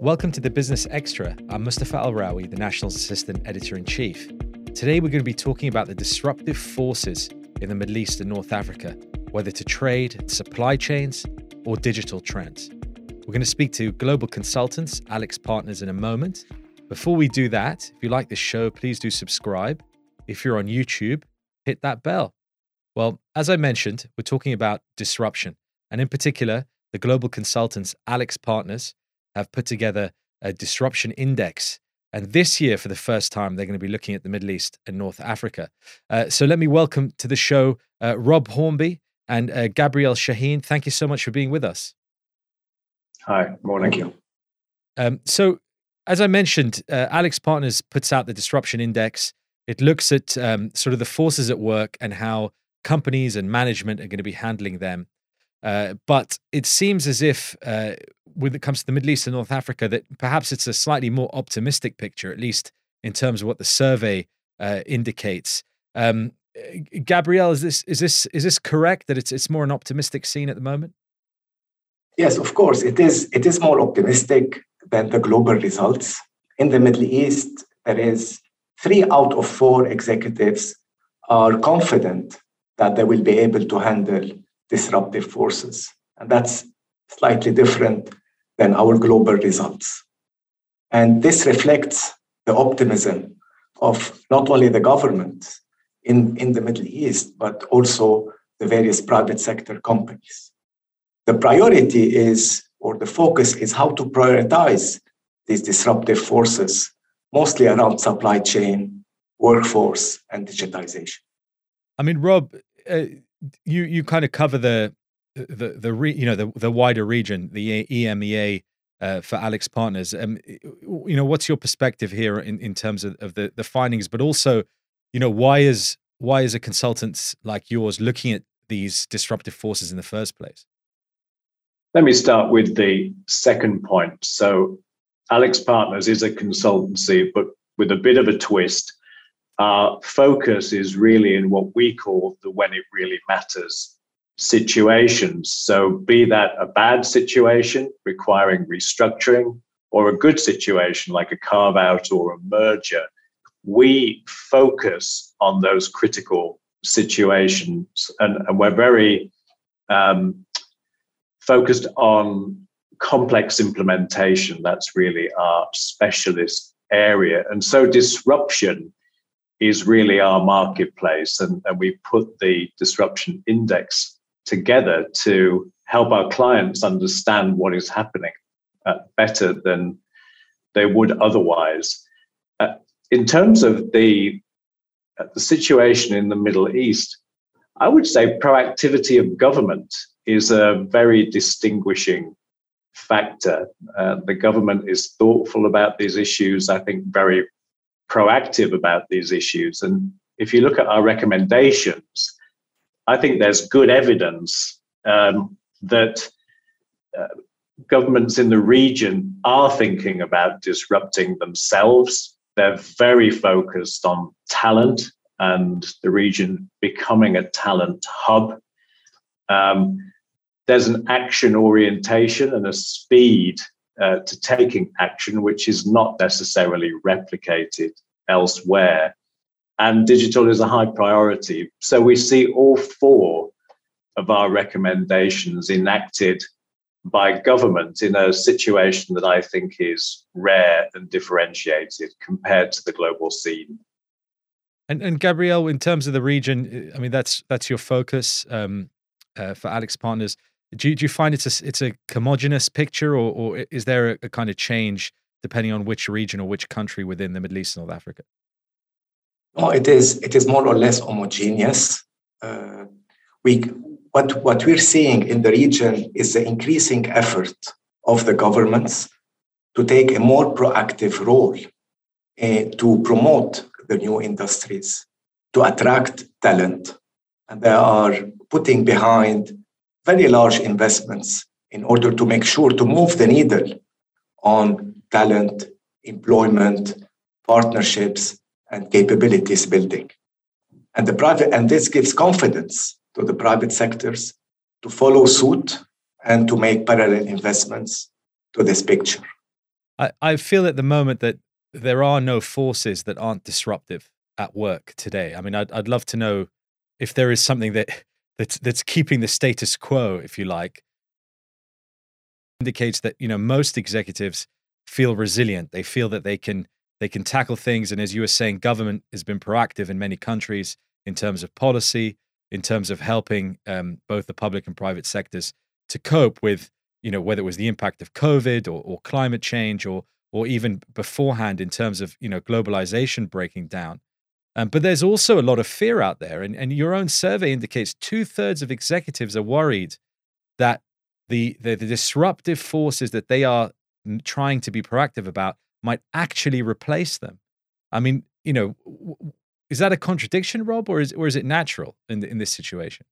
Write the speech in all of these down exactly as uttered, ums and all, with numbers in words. Welcome to the Business Extra. I'm Mustafa Al Rawi, the National Assistant Editor-in-Chief. Today we're going to be talking about the disruptive forces in the Middle East and North Africa, whether to trade, supply chains, or digital trends. We're going to speak to global consultants, AlixPartners, in a moment. Before we do that, if you like this show, please do subscribe. If you're on YouTube, hit that bell. Well, as I mentioned, we're talking about disruption, and in particular, the global consultants, AlixPartners, have put together a disruption index. And this year, for the first time, they're going to be looking at the Middle East and North Africa. Uh, so let me welcome to the show, uh, Rob Hornby and uh, Gabrielle Shaheen. Thank you so much for being with us. Hi, morning. Thank you. Um, so as I mentioned, uh, AlixPartners puts out the disruption index. It looks at um, sort of the forces at work and how companies and management are going to be handling them. Uh, but it seems as if, uh, when it comes to the Middle East and North Africa, that perhaps it's a slightly more optimistic picture, at least in terms of what the survey uh, indicates. Um, Gabrielle, is this is this is this correct that it's it's more an optimistic scene at the moment? Yes, of course, it is. It is more optimistic than the global results. In the Middle East, there is three out of four executives are confident that they will be able to handle disruptive forces. And that's slightly different than our global results. And this reflects the optimism of not only the government in, in the Middle East, but also the various private sector companies. The priority is, or the focus is, how to prioritize these disruptive forces, mostly around supply chain, workforce, and digitization. I mean, Rob, uh, you you kind of cover the the the re, you know the the wider region, the E M E A uh, for AlixPartners. Um, you know, what's your perspective here in, in terms of, of the the findings, but also, you know, why is why is a consultant like yours looking at these disruptive forces in the first place? Let me start with the second point. So, AlixPartners is a consultancy, but with a bit of a twist. Our focus is really in what we call the when it really matters situations. So be that a bad situation requiring restructuring or a good situation like a carve out or a merger, we focus on those critical situations. And, and we're very um, focused on complex implementation. That's really our specialist area. And so disruption is really our marketplace, and, and we put the disruption index together to help our clients understand what is happening uh, better than they would otherwise. Uh, in terms of the, uh, the situation in the Middle East, I would say proactivity of government is a very distinguishing factor. Uh, the government is thoughtful about these issues, I think very proactive about these issues. And if you look at our recommendations, I think there's good evidence um, that uh, governments in the region are thinking about disrupting themselves. They're very focused on talent and the region becoming a talent hub. Um, there's an action orientation and a speed Uh, to taking action, which is not necessarily replicated elsewhere. And digital is a high priority. So we see all four of our recommendations enacted by government in a situation that I think is rare and differentiated compared to the global scene. And, and Gabrielle, in terms of the region, I mean, that's that's your focus um, uh, for AlixPartners. Do you, do you find it's a, it's a homogenous picture, or, or is there a, a kind of change depending on which region or which country within the Middle East and North Africa? No, it is it is more or less homogeneous. Uh, we what what we're seeing in the region is the increasing effort of the governments to take a more proactive role uh, to promote the new industries, to attract talent, and they are putting behind very large investments in order to make sure to move the needle on talent, employment, partnerships, and capabilities building. And the private, and this gives confidence to the private sectors to follow suit and to make parallel investments to this picture. I, I feel at the moment that there are no forces that aren't disruptive at work today. I mean, I'd, I'd love to know if there is something that that's, that's keeping the status quo, if you like, indicates that, you know, most executives feel resilient. They feel that they can, they can tackle things. And as you were saying, government has been proactive in many countries in terms of policy, in terms of helping um, both the public and private sectors to cope with, you know, whether it was the impact of COVID or, or climate change or, or even beforehand in terms of, you know, globalization breaking down. Um, but there's also a lot of fear out there. And, and your own survey indicates two thirds of executives are worried that the, the, the disruptive forces that they are trying to be proactive about might actually replace them. I mean, you know, is that a contradiction, Rob, or is, or is it natural in, in this situation?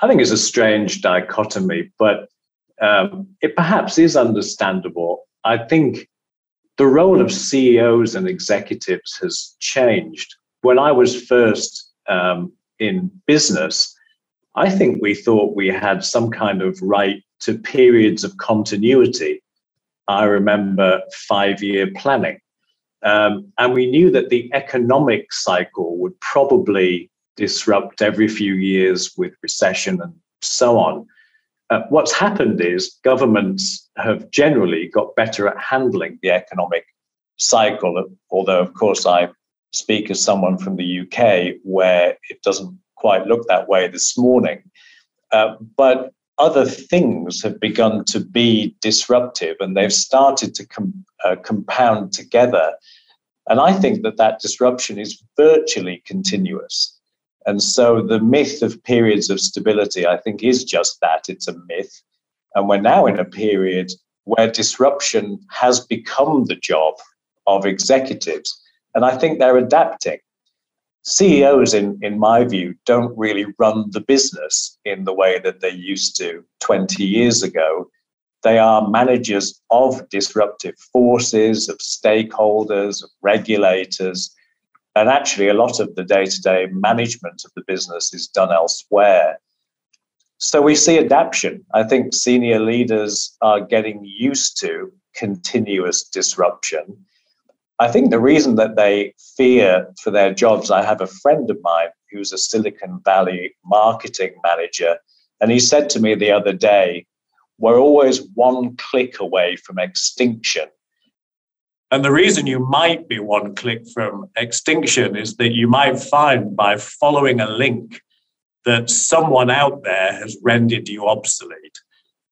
I think it's a strange dichotomy, but um, it perhaps is understandable. I think the role of C E Os and executives has changed. When I was first um, in business, I think we thought we had some kind of right to periods of continuity. I remember five-year planning. Um, and we knew that the economic cycle would probably disrupt every few years with recession and so on. Uh, what's happened is governments have generally got better at handling the economic cycle, although, of course, I speak as someone from the U K where it doesn't quite look that way this morning. Uh, but other things have begun to be disruptive and they've started to com- uh, compound together. And I think that that disruption is virtually continuous. And so the myth of periods of stability, I think, is just that. It's a myth. And we're now in a period where disruption has become the job of executives. And I think they're adapting. C E Os, in, in my view, don't really run the business in the way that they used to twenty years ago. They are managers of disruptive forces, of stakeholders, of regulators. And actually, a lot of the day-to-day management of the business is done elsewhere. So we see adaptation. I think senior leaders are getting used to continuous disruption. I think the reason that they fear for their jobs, I have a friend of mine who's a Silicon Valley marketing manager, and he said to me the other day, we're always one click away from extinction. And the reason you might be one click from extinction is that you might find by following a link that someone out there has rendered you obsolete.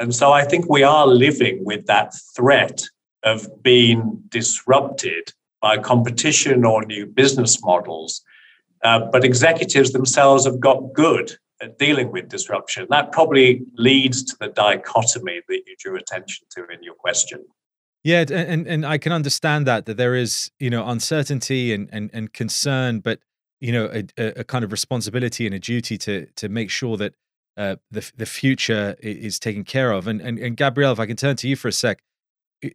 And so I think we are living with that threat of being disrupted by competition or new business models. Uh, but executives themselves have got good at dealing with disruption. That probably leads to the dichotomy that you drew attention to in your question. Yeah, and, and I can understand that, that there is, you know, uncertainty and, and, and concern, but, you know, a, a kind of responsibility and a duty to to make sure that uh, the, the future is taken care of. And, and, and Gabrielle, if I can turn to you for a sec,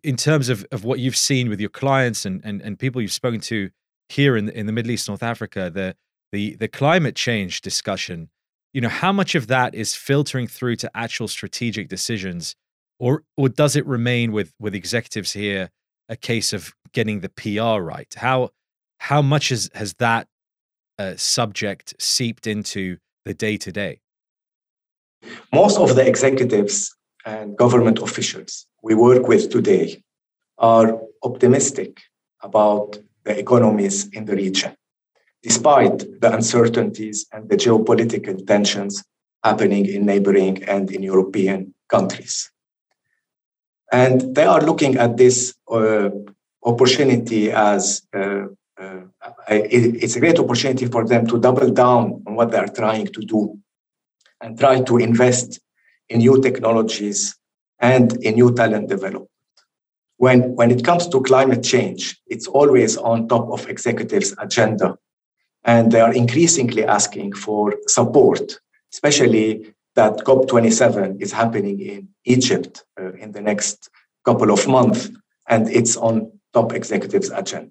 in terms of, of what you've seen with your clients and, and, and people you've spoken to here in the, in the Middle East, North Africa, the, the, the climate change discussion, you know, how much of that is filtering through to actual strategic decisions? Or or does it remain with with executives here a case of getting the P R right? How how much is, has that uh, subject seeped into the day-to-day? Most of the executives and government officials we work with today are optimistic about the economies in the region, despite the uncertainties and the geopolitical tensions happening in neighboring and in European countries. And they are looking at this uh, opportunity as uh, uh, it's a great opportunity for them to double down on what they are trying to do and try to invest in new technologies and in new talent development. When, when it comes to climate change, it's always on top of executives' agenda. And they are increasingly asking for support, especially that COP twenty-seven is happening in Egypt uh, in the next couple of months, and it's on top executives' agenda.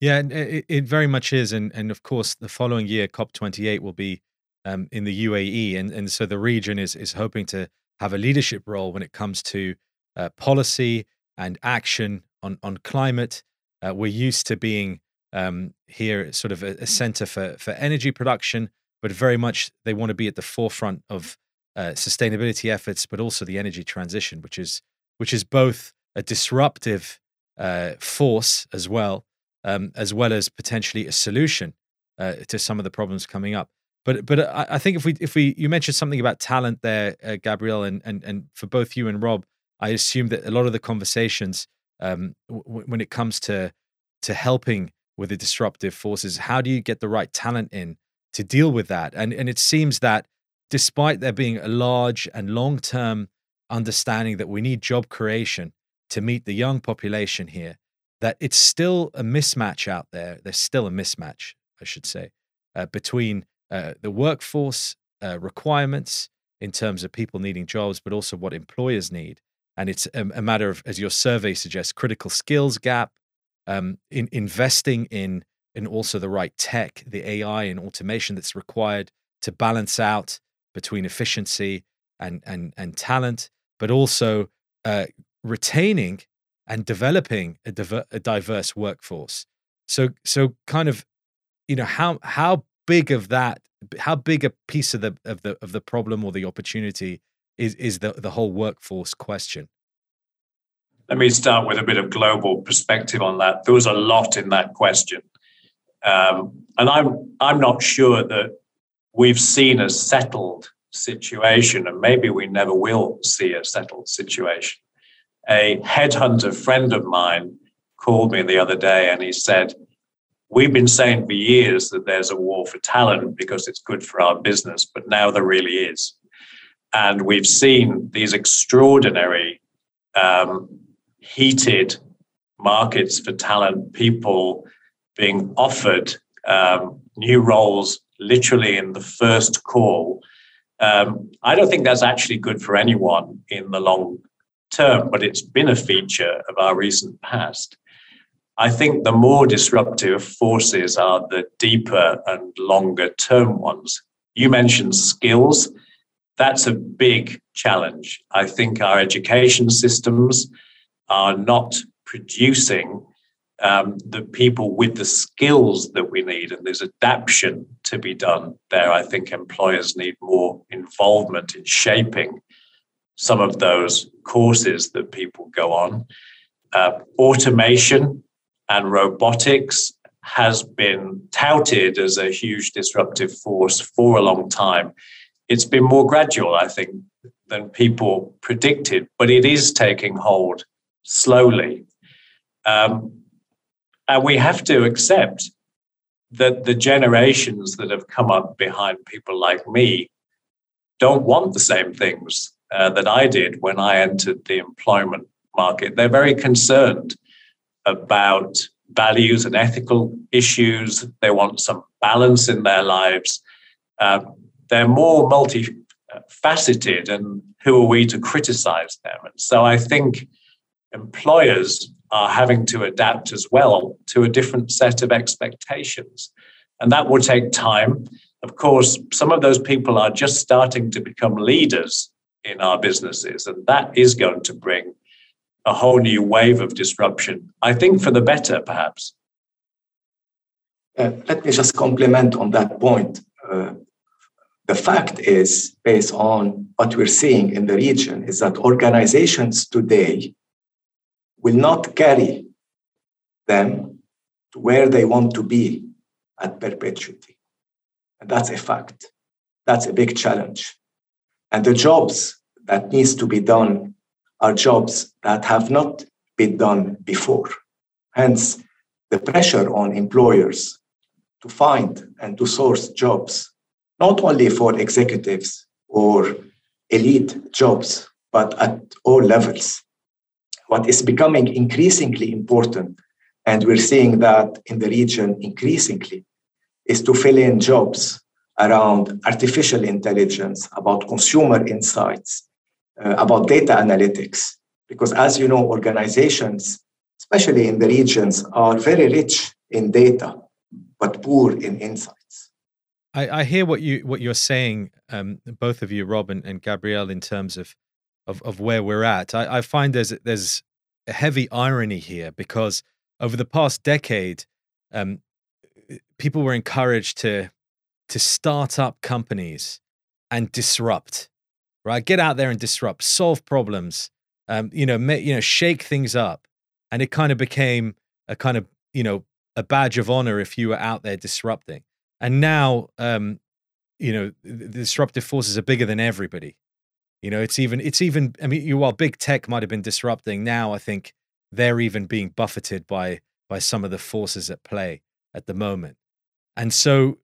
Yeah, it, it very much is. And, and of course, the following year, COP twenty-eight will be um, in the U A E. And, and so the region is, is hoping to have a leadership role when it comes to uh, policy and action on, on climate. Uh, we're used to being um, here sort of a, a center for, for energy production, but very much they want to be at the forefront of uh, sustainability efforts, but also the energy transition, which is, which is both a disruptive uh, force as well, um, as well as potentially a solution uh, to some of the problems coming up. But but I, I think if we if we you mentioned something about talent there, uh, Gabrielle, and and and for both you and Rob, I assume that a lot of the conversations um, w when it comes to to helping with the disruptive forces, how do you get the right talent in to deal with that? And and it seems that despite there being a large and long term understanding that we need job creation to meet the young population here, that it's still a mismatch out there. There's still a mismatch, I should say, uh, between Uh, the workforce uh, requirements in terms of people needing jobs, but also what employers need. And it's a, a matter of, as your survey suggests, critical skills gap, um, in investing in, in also the right tech, the A I and automation that's required to balance out between efficiency and, and, and talent, but also uh, retaining and developing a, diver a diverse workforce. So, so kind of, you know, how, how, big of that, how big a piece of the of the of the problem or the opportunity is is the the whole workforce question? Let me start with a bit of global perspective on that. There was a lot in that question, um, and I'm I'm not sure that we've seen a settled situation, and maybe we never will see a settled situation. A headhunter friend of mine called me the other day, and he said, "We've been saying for years that there's a war for talent because it's good for our business, but now there really is." And we've seen these extraordinary um, heated markets for talent, people being offered um, new roles literally in the first call. Um, I don't think that's actually good for anyone in the long term, but it's been a feature of our recent past. I think the more disruptive forces are the deeper and longer term ones. You mentioned skills. That's a big challenge. I think our education systems are not producing um, the people with the skills that we need, and there's adaptation to be done there. I think employers need more involvement in shaping some of those courses that people go on. Uh, automation and robotics has been touted as a huge disruptive force for a long time. It's been more gradual, I think, than people predicted, but it is taking hold slowly. Um, and we have to accept that the generations that have come up behind people like me don't want the same things uh, that I did when I entered the employment market. They're very concerned about values and ethical issues. They want some balance in their lives. Uh, they're more multifaceted, and who are we to criticize them? And so I think employers are having to adapt as well to a different set of expectations. And that will take time. Of course, some of those people are just starting to become leaders in our businesses, and that is going to bring a whole new wave of disruption, I think for the better, perhaps. Uh, let me just compliment on that point. Uh, the fact is, based on what we're seeing in the region, is that organizations today will not carry them to where they want to be at perpetuity. And that's a fact. That's a big challenge. And the jobs that needs to be done are jobs that have not been done before. Hence, the pressure on employers to find and to source jobs, not only for executives or elite jobs, but at all levels. What is becoming increasingly important, and we're seeing that in the region increasingly, is to fill in jobs around artificial intelligence, about consumer insights, Uh, about data analytics, because as you know, organizations, especially in the regions, are very rich in data, but poor in insights. I, I hear what you what you're saying, um, both of you, Rob and, and Gabrielle, in terms of, of of where we're at. I, I find there's there's a heavy irony here, because over the past decade, um, people were encouraged to to start up companies and disrupt, right? Get out there and disrupt, solve problems, um, you know, ma- you know, shake things up, and it kind of became a kind of you know a badge of honor if you were out there disrupting. And now, um, you know, the disruptive forces are bigger than everybody. You know, it's even, it's even, I mean, while big tech might have been disrupting, now I think they're even being buffeted by by some of the forces at play at the moment. And so,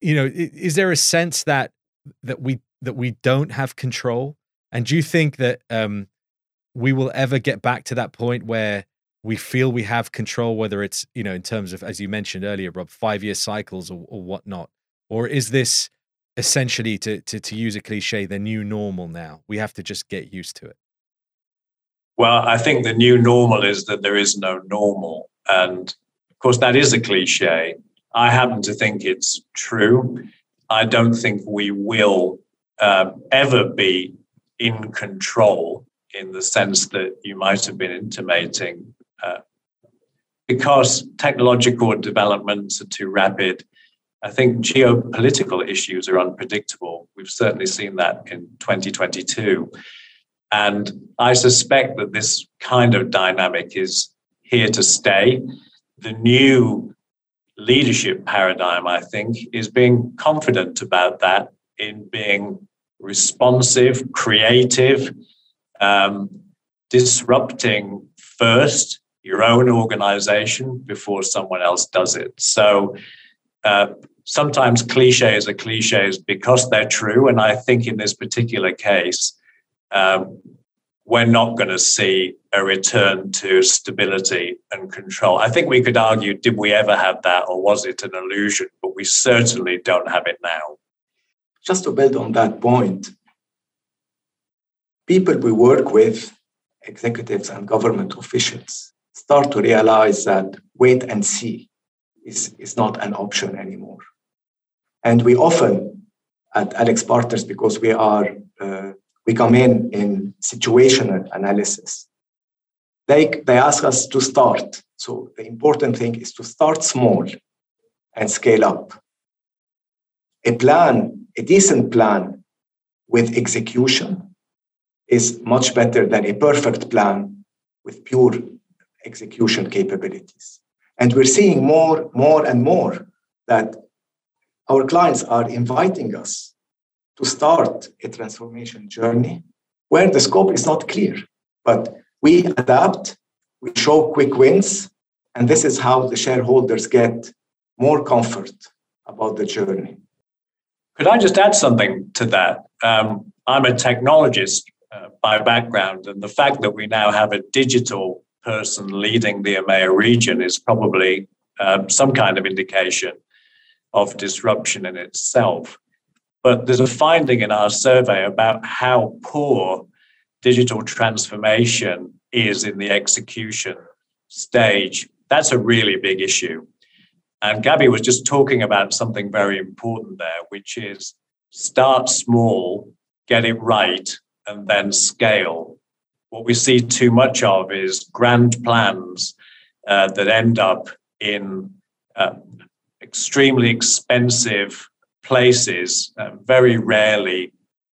you know, is there a sense that that we that we don't have control? And do you think that um, we will ever get back to that point where we feel we have control, whether it's, you know, in terms of, as you mentioned earlier, Rob, five-year cycles or, or whatnot? Or is this essentially, to, to to use a cliche, the new normal now? We have to just get used to it. Well, I think the new normal is that there is no normal. And of course, that is a cliche. I happen to think it's true. I don't think we will uh, ever be in control in the sense that you might have been intimating, uh, because technological developments are too rapid. I think geopolitical issues are unpredictable. We've certainly seen that in twenty twenty-two. And I suspect that this kind of dynamic is here to stay. The new leadership paradigm, I think, is being confident about that, in being responsive, creative, um, disrupting first your own organization before someone else does it. So uh, sometimes cliches are cliches because they're true. And I think in this particular case, um, we're not going to see a return to stability and control. I think we could argue, did we ever have that, or was it an illusion? But we certainly don't have it now. Just to build on that point, people we work with, executives and government officials, start to realize that wait and see is, is not an option anymore. And we often, at AlixPartners, because we are uh, we come in in situational analysis, they, they ask us to start. So the important thing is to start small and scale up. A plan, a decent plan with execution is much better than a perfect plan with pure execution capabilities. And we're seeing more, more and more that our clients are inviting us to start a transformation journey where the scope is not clear, but we adapt, we show quick wins, and this is how the shareholders get more comfort about the journey. Could I just add something to that? Um, I'm a technologist uh, by background, and the fact that we now have a digital person leading the EMEA region is probably uh, some kind of indication of disruption in itself. But there's a finding in our survey about how poor digital transformation is in the execution stage. That's a really big issue. And Gabby was just talking about something very important there, which is start small, get it right, and then scale. What we see too much of is grand plans uh, that end up in uh, extremely expensive places, uh, very rarely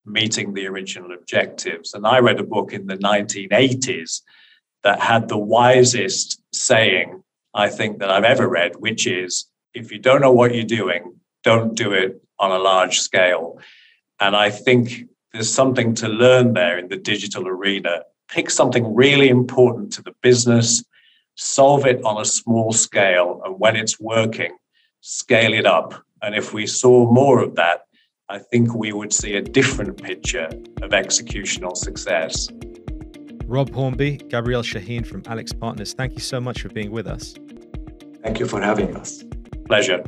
meeting the original objectives. And I read a book in the nineteen eighties that had the wisest saying, I think, that I've ever read, which is, if you don't know what you're doing, don't do it on a large scale. And I think there's something to learn there in the digital arena. Pick something really important to the business, solve it on a small scale, and when it's working, scale it up. And if we saw more of that, I think we would see a different picture of executional success. Rob Hornby, Gabrielle Shaheen from AlixPartners, thank you so much for being with us. Thank you for having us. Pleasure.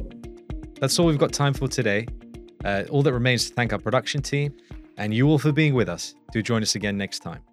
That's all we've got time for today. Uh, all that remains to thank our production team and you all for being with us. Do join us again next time.